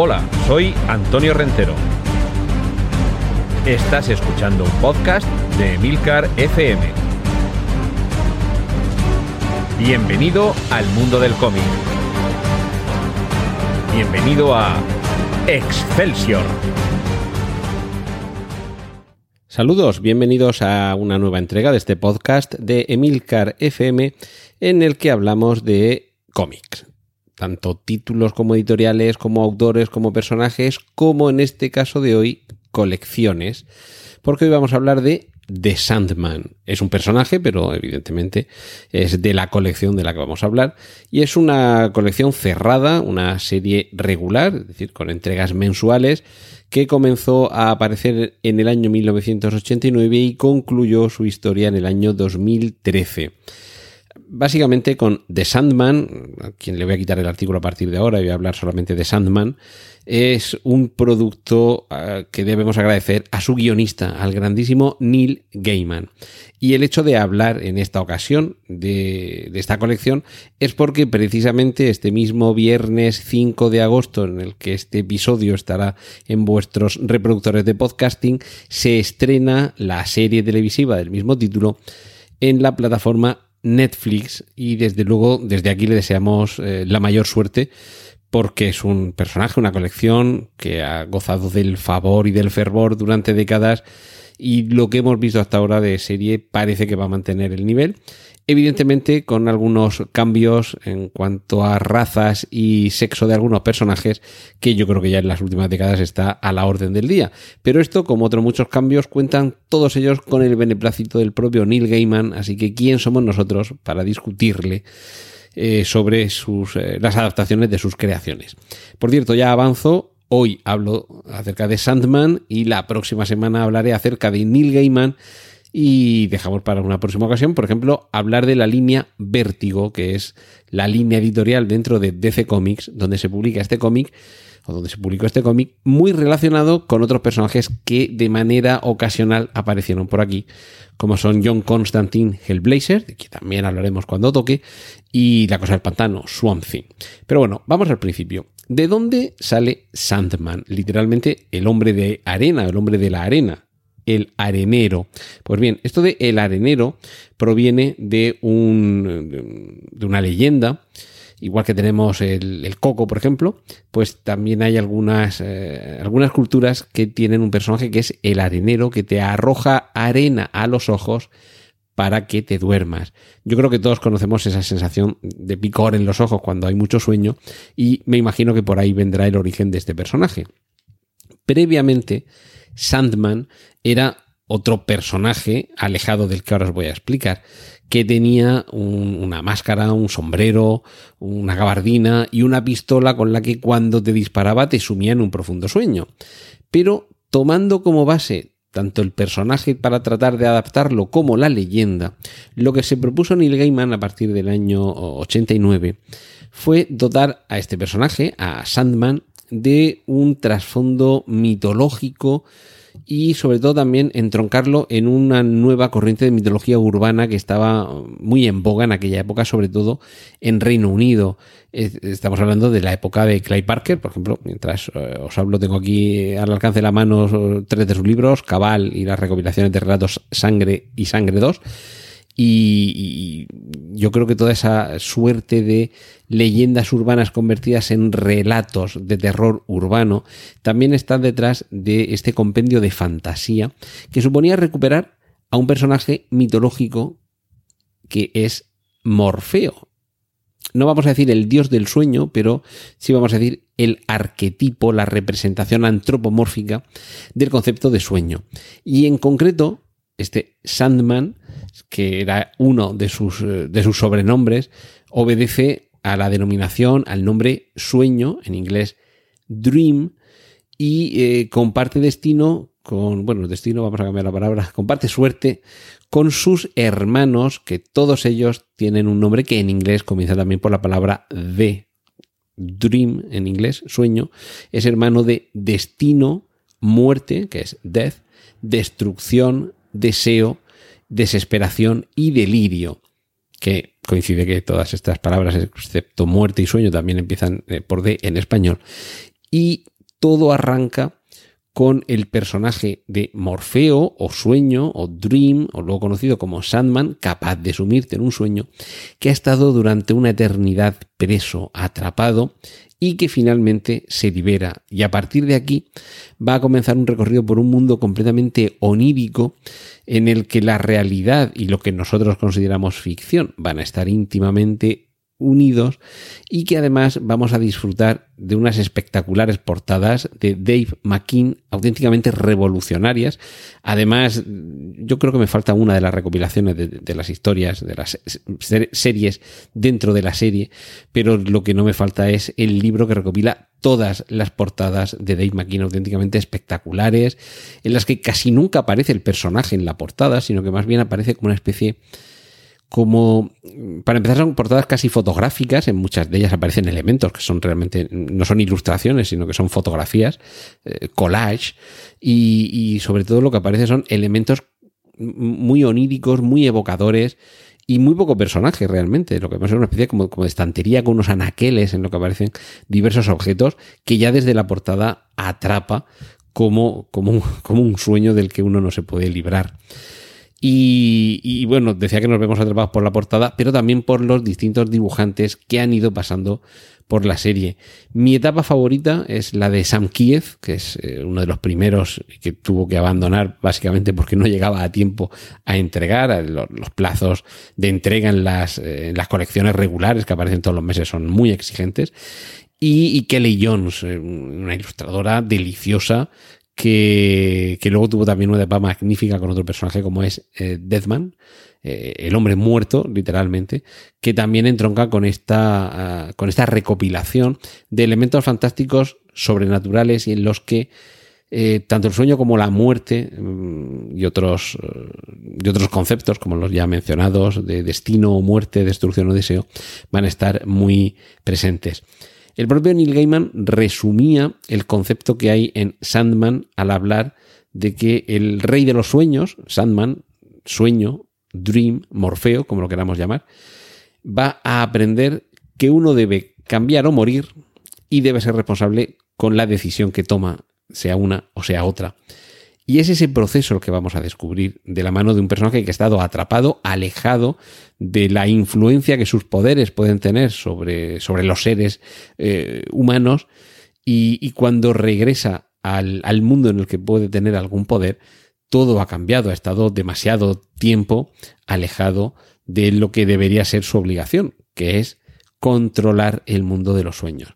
Hola, soy Antonio Rentero. Estás escuchando un podcast de Emilcar FM. Bienvenido al mundo del cómic. Bienvenido a Excelsior. Saludos, bienvenidos a una nueva entrega de este podcast de Emilcar FM en el que hablamos de cómics. Tanto títulos como editoriales, como autores, como personajes, como en este caso de hoy, colecciones. Porque hoy vamos a hablar de The Sandman. Es un personaje, pero evidentemente es de la colección de la que vamos a hablar. Y es una colección cerrada, una serie regular, es decir, con entregas mensuales, que comenzó a aparecer en el año 1989 y concluyó su historia en el año 2013. Básicamente con The Sandman, a quien le voy a quitar el artículo a partir de ahora y voy a hablar solamente de Sandman, es un producto que debemos agradecer a su guionista, al grandísimo Neil Gaiman. Y el hecho de hablar en esta ocasión de esta colección es porque precisamente este mismo viernes 5 de agosto, en el que este episodio estará en vuestros reproductores de podcasting, se estrena la serie televisiva del mismo título en la plataforma Netflix, y desde luego desde aquí le deseamos la mayor suerte, porque es un personaje, una colección que ha gozado del favor y del fervor durante décadas, y lo que hemos visto hasta ahora de serie parece que va a mantener el nivel, evidentemente con algunos cambios en cuanto a razas y sexo de algunos personajes que yo creo que ya en las últimas décadas está a la orden del día, pero esto, como otros muchos cambios, cuentan todos ellos con el beneplácito del propio Neil Gaiman, así que ¿quién somos nosotros para discutirle sobre las adaptaciones de sus creaciones? Por cierto, ya avanzo. Hoy hablo acerca de Sandman y la próxima semana hablaré acerca de Neil Gaiman, y dejamos para una próxima ocasión, por ejemplo, hablar de la línea Vértigo, que es la línea editorial dentro de DC Comics, donde se publica este cómic, o donde se publicó este cómic, muy relacionado con otros personajes que de manera ocasional aparecieron por aquí, como son John Constantine Hellblazer, de quien también hablaremos cuando toque, y La Cosa del Pantano, Swamp Thing. Pero bueno, vamos al principio. ¿De dónde sale Sandman? Literalmente, el hombre de arena, el hombre de la arena, el arenero. Pues bien, esto de el arenero proviene de una leyenda. Igual que tenemos el coco, por ejemplo, pues también hay algunas culturas que tienen un personaje que es el arenero, que te arroja arena a los ojos para que te duermas. Yo creo que todos conocemos esa sensación de picor en los ojos cuando hay mucho sueño, y me imagino que por ahí vendrá el origen de este personaje. Previamente, Sandman era otro personaje alejado del que ahora os voy a explicar, que tenía una máscara, un sombrero, una gabardina y una pistola con la que cuando te disparaba te sumía en un profundo sueño. Pero tomando como base tanto el personaje para tratar de adaptarlo como la leyenda, lo que se propuso Neil Gaiman a partir del año 89 fue dotar a este personaje, a Sandman, de un trasfondo mitológico y sobre todo también entroncarlo en una nueva corriente de mitología urbana que estaba muy en boga en aquella época, sobre todo en Reino Unido. Estamos hablando de la época de Clive Parker, por ejemplo. Mientras os hablo, tengo aquí al alcance de la mano 3 de sus libros, Cabal y las recopilaciones de relatos Sangre y Sangre 2. Y yo creo que toda esa suerte de leyendas urbanas convertidas en relatos de terror urbano también está detrás de este compendio de fantasía que suponía recuperar a un personaje mitológico que es Morfeo. No vamos a decir el dios del sueño, pero sí vamos a decir el arquetipo, la representación antropomórfica del concepto de sueño. Y en concreto, este Sandman, que era uno de sus sobrenombres, obedece a la denominación, al nombre sueño, en inglés dream, y comparte destino con, bueno, destino, vamos a cambiar la palabra, comparte suerte con sus hermanos, que todos ellos tienen un nombre que en inglés comienza también por la palabra de. Dream, en inglés, sueño, es hermano de destino, muerte, que es death, destrucción, deseo, desesperación y delirio, que coincide que todas estas palabras, excepto muerte y sueño, también empiezan por D en español. y todo arranca con el personaje de Morfeo o Sueño o Dream o luego conocido como Sandman, capaz de sumirte en un sueño, que ha estado durante una eternidad preso, atrapado y que finalmente se libera. Y a partir de aquí va a comenzar un recorrido por un mundo completamente onírico en el que la realidad y lo que nosotros consideramos ficción van a estar íntimamente unidos y que además vamos a disfrutar de unas espectaculares portadas de Dave McKean auténticamente revolucionarias. Además, yo creo que me falta una de las recopilaciones de las historias, de las series dentro de la serie, pero lo que no me falta es el libro que recopila todas las portadas de Dave McKean auténticamente espectaculares, en las que casi nunca aparece el personaje en la portada, sino que más bien aparece como una especie... Como, para empezar, son portadas casi fotográficas, en muchas de ellas aparecen elementos que son realmente, no son ilustraciones, sino que son fotografías, collage, y sobre todo lo que aparece son elementos muy oníricos, muy evocadores y muy poco personaje realmente, lo que es una especie como de estantería con unos anaqueles en lo que aparecen diversos objetos que ya desde la portada atrapa como un sueño del que uno no se puede librar. Y bueno, decía que nos vemos atrapados por la portada, pero también por los distintos dibujantes que han ido pasando por la serie. Mi etapa favorita es la de Sam Kieth, que es uno de los primeros que tuvo que abandonar básicamente porque no llegaba a tiempo a entregar. Los plazos de entrega en las colecciones regulares que aparecen todos los meses son muy exigentes. Y Kelly Jones, una ilustradora deliciosa, que luego tuvo también una etapa magnífica con otro personaje como es Deadman, el hombre muerto, literalmente, que también entronca con esta recopilación de elementos fantásticos, sobrenaturales, y en los que tanto el sueño como la muerte y otros conceptos, como los ya mencionados, de destino o muerte, destrucción o deseo, van a estar muy presentes. El propio Neil Gaiman resumía el concepto que hay en Sandman al hablar de que el rey de los sueños, Sandman, sueño, dream, Morfeo, como lo queramos llamar, va a aprender que uno debe cambiar o morir y debe ser responsable con la decisión que toma, sea una o sea otra. Y es ese proceso el que vamos a descubrir de la mano de un personaje que ha estado atrapado, alejado de la influencia que sus poderes pueden tener sobre los seres humanos, y cuando regresa al mundo en el que puede tener algún poder, todo ha cambiado, ha estado demasiado tiempo alejado de lo que debería ser su obligación, que es controlar el mundo de los sueños.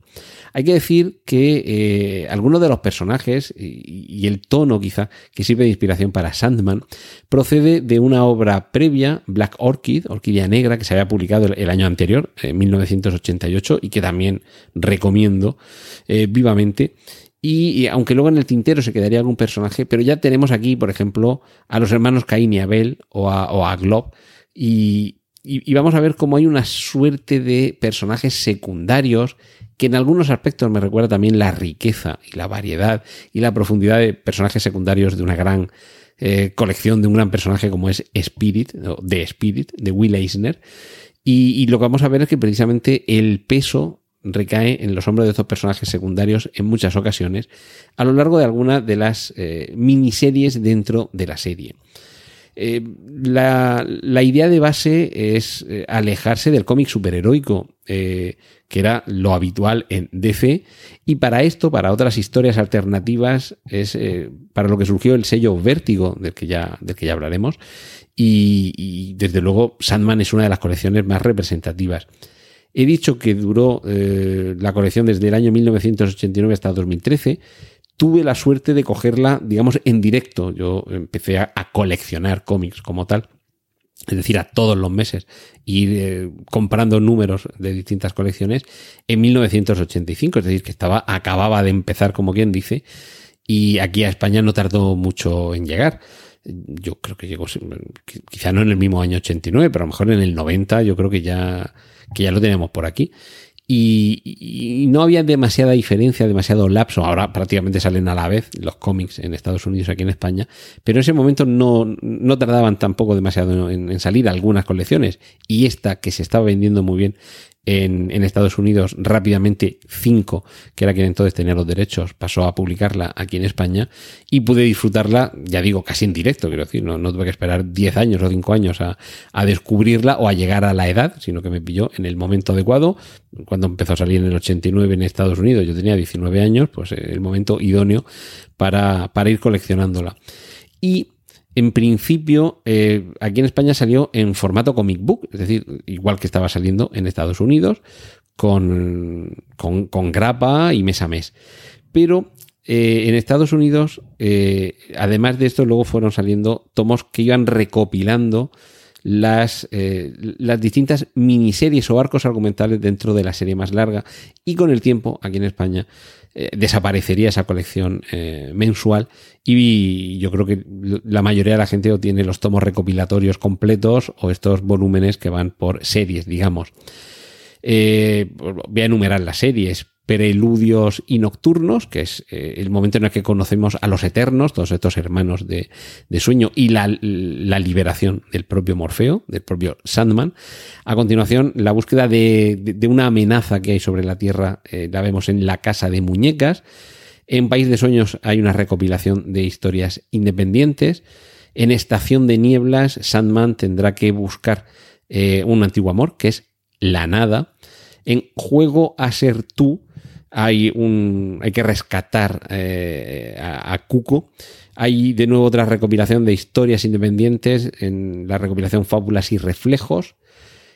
Hay que decir que algunos de los personajes y el tono quizá que sirve de inspiración para Sandman procede de una obra previa, Black Orchid, Orquídea Negra, que se había publicado el año anterior, en 1988, y que también recomiendo vivamente. Y aunque luego en el tintero se quedaría algún personaje, pero ya tenemos aquí, por ejemplo, a los hermanos Caín y Abel o a Glob, y vamos a ver cómo hay una suerte de personajes secundarios que en algunos aspectos me recuerda también la riqueza y la variedad y la profundidad de personajes secundarios de una gran colección, de un gran personaje como es Spirit, de Will Eisner. Y lo que vamos a ver es que precisamente el peso recae en los hombros de estos personajes secundarios en muchas ocasiones a lo largo de alguna de las miniseries dentro de la serie. La idea de base es alejarse del cómic superheroico, que era lo habitual en DC, y para esto, para otras historias alternativas, es para lo que surgió el sello Vértigo, del que ya hablaremos, y desde luego Sandman es una de las colecciones más representativas. He dicho que duró la colección desde el año 1989 hasta 2013, Tuve la suerte de cogerla, digamos, en directo. Yo empecé a coleccionar cómics como tal, es decir, a todos los meses, ir comprando números de distintas colecciones en 1985, es decir, que acababa de empezar, como quien dice, y aquí a España no tardó mucho en llegar. Yo creo que llegó, quizá no en el mismo año 89, pero a lo mejor en el 90, yo creo que ya lo tenemos por aquí. Y no había demasiada diferencia, demasiado lapso. Ahora prácticamente salen a la vez los cómics en Estados Unidos y aquí en España, pero en ese momento no tardaban tampoco demasiado en salir algunas colecciones, y esta, que se estaba vendiendo muy bien en Estados Unidos rápidamente 5, que era quien entonces tenía los derechos, pasó a publicarla aquí en España y pude disfrutarla, ya digo, casi en directo, quiero decir, no tuve que esperar 10 años o 5 años a descubrirla o a llegar a la edad, sino que me pilló en el momento adecuado. Cuando empezó a salir en el 89 en Estados Unidos, yo tenía 19 años, pues el momento idóneo para ir coleccionándola. Y en principio, aquí en España salió en formato comic book, es decir, igual que estaba saliendo en Estados Unidos, con grapa y mes a mes. Pero en Estados Unidos, además de esto, luego fueron saliendo tomos que iban recopilando las distintas miniseries o arcos argumentales dentro de la serie más larga, y con el tiempo, aquí en España, desaparecería esa colección mensual, y yo creo que la mayoría de la gente tiene los tomos recopilatorios completos o estos volúmenes que van por series, digamos. Voy a enumerar las series: Preludios y Nocturnos, que es el momento en el que conocemos a los Eternos, todos estos hermanos de sueño, y la liberación del propio Morfeo, del propio Sandman. A continuación, la búsqueda de una amenaza que hay sobre la Tierra, la vemos en La Casa de Muñecas. En País de Sueños hay una recopilación de historias independientes. En Estación de Nieblas, Sandman tendrá que buscar un antiguo amor, que es la nada. En Juego a ser tú hay que rescatar a Cuco. Hay de nuevo otra recopilación de historias independientes en la recopilación Fábulas y Reflejos.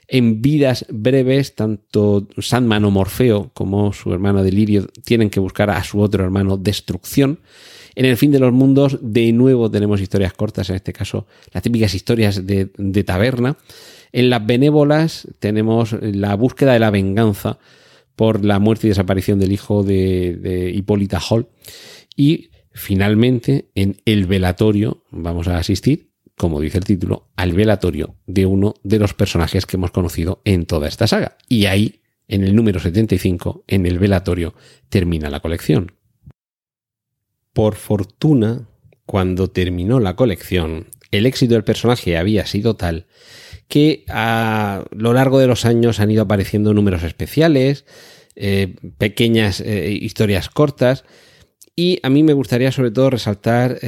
En Vidas Breves, tanto Sandman o Morfeo como su hermano Delirio tienen que buscar a su otro hermano Destrucción. En El fin de los mundos, de nuevo tenemos historias cortas, en este caso las típicas historias de taberna. En Las benévolas tenemos la búsqueda de la venganza por la muerte y desaparición del hijo de Hipólita Hall. Y finalmente, en El velatorio, vamos a asistir, como dice el título, al velatorio de uno de los personajes que hemos conocido en toda esta saga. Y ahí, en el número 75, en El velatorio, termina la colección. Por fortuna, cuando terminó la colección, el éxito del personaje había sido tal que a lo largo de los años han ido apareciendo números especiales, pequeñas historias cortas, y a mí me gustaría sobre todo resaltar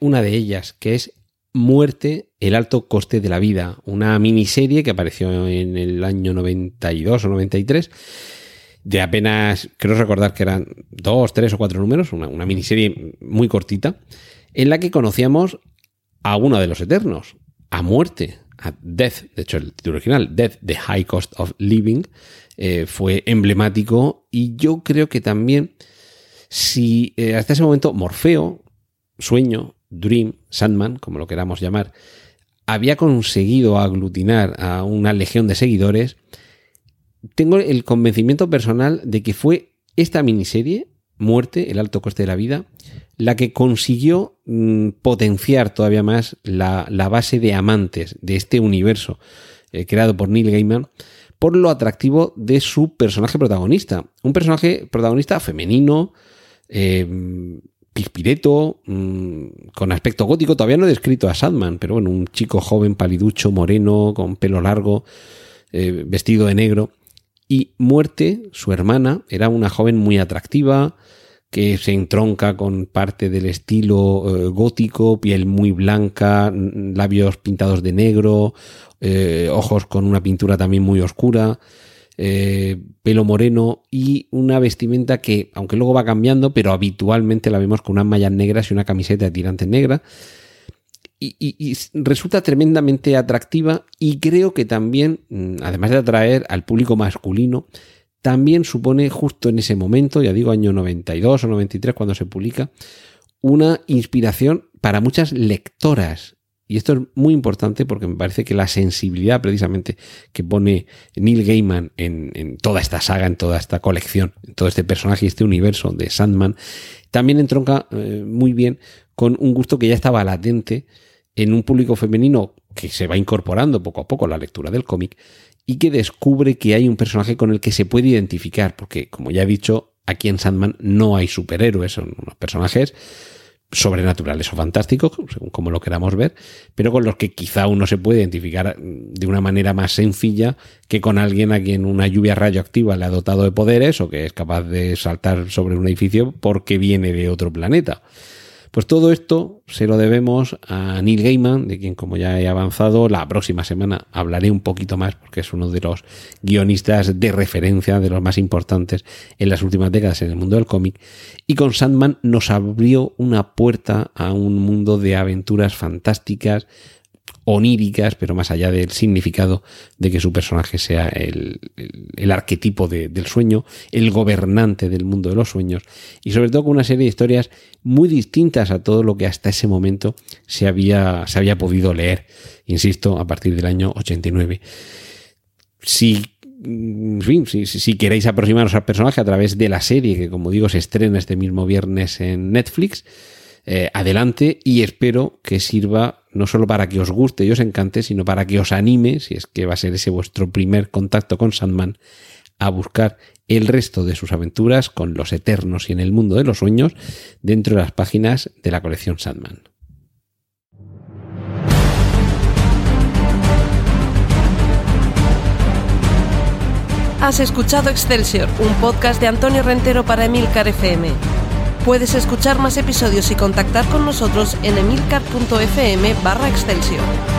una de ellas, que es Muerte, el alto coste de la vida, una miniserie que apareció en el año 92 o 93, de apenas, creo recordar que eran 2, 3 o 4 números, una miniserie muy cortita, en la que conocíamos a uno de los Eternos, a Muerte, a Death, de hecho el título original, Death, The High Cost of Living, fue emblemático, y yo creo que también, si hasta ese momento Morfeo, Sueño, Dream, Sandman, como lo queramos llamar, había conseguido aglutinar a una legión de seguidores, tengo el convencimiento personal de que fue esta miniserie, Muerte, el alto coste de la vida, la que consiguió potenciar todavía más la base de amantes de este universo creado por Neil Gaiman, por lo atractivo de su personaje protagonista. Un personaje protagonista femenino, pispireto, con aspecto gótico. Todavía no he descrito a Sandman, pero bueno, un chico joven, paliducho, moreno, con pelo largo, vestido de negro. Y Muerte, su hermana, era una joven muy atractiva, que se entronca con parte del estilo gótico, piel muy blanca, labios pintados de negro, ojos con una pintura también muy oscura, pelo moreno y una vestimenta que, aunque luego va cambiando, pero habitualmente la vemos con unas mallas negras y una camiseta de tirantes negra. Y resulta tremendamente atractiva, y creo que también, además de atraer al público masculino, también supone, justo en ese momento, ya digo, año 92 o 93 cuando se publica, una inspiración para muchas lectoras. Y esto es muy importante porque me parece que la sensibilidad precisamente que pone Neil Gaiman en toda esta saga, en toda esta colección, en todo este personaje y este universo de Sandman, también entronca muy bien con un gusto que ya estaba latente en un público femenino que se va incorporando poco a poco a la lectura del cómic y que descubre que hay un personaje con el que se puede identificar, porque, como ya he dicho, aquí en Sandman no hay superhéroes, son unos personajes sobrenaturales o fantásticos, según como lo queramos ver, pero con los que quizá uno se puede identificar de una manera más sencilla que con alguien a quien una lluvia radioactiva le ha dotado de poderes o que es capaz de saltar sobre un edificio porque viene de otro planeta. Pues todo esto se lo debemos a Neil Gaiman, de quien, como ya he avanzado, la próxima semana hablaré un poquito más, porque es uno de los guionistas de referencia, de los más importantes en las últimas décadas en el mundo del cómic, y con Sandman nos abrió una puerta a un mundo de aventuras fantásticas, oníricas, pero más allá del significado de que su personaje sea el arquetipo del sueño, el gobernante del mundo de los sueños, y sobre todo con una serie de historias muy distintas a todo lo que hasta ese momento se había podido leer, insisto, a partir del año 89. Si queréis aproximaros al personaje a través de la serie, que como digo se estrena este mismo viernes en Netflix, adelante, y espero que sirva no solo para que os guste y os encante, sino para que os anime, si es que va a ser ese vuestro primer contacto con Sandman, a buscar el resto de sus aventuras con los eternos y en el mundo de los sueños dentro de las páginas de la colección Sandman. Has escuchado Excelsior, un podcast de Antonio Rentero para Emilcar FM. Puedes escuchar más episodios y contactar con nosotros en emilcar.fm/Excelsior.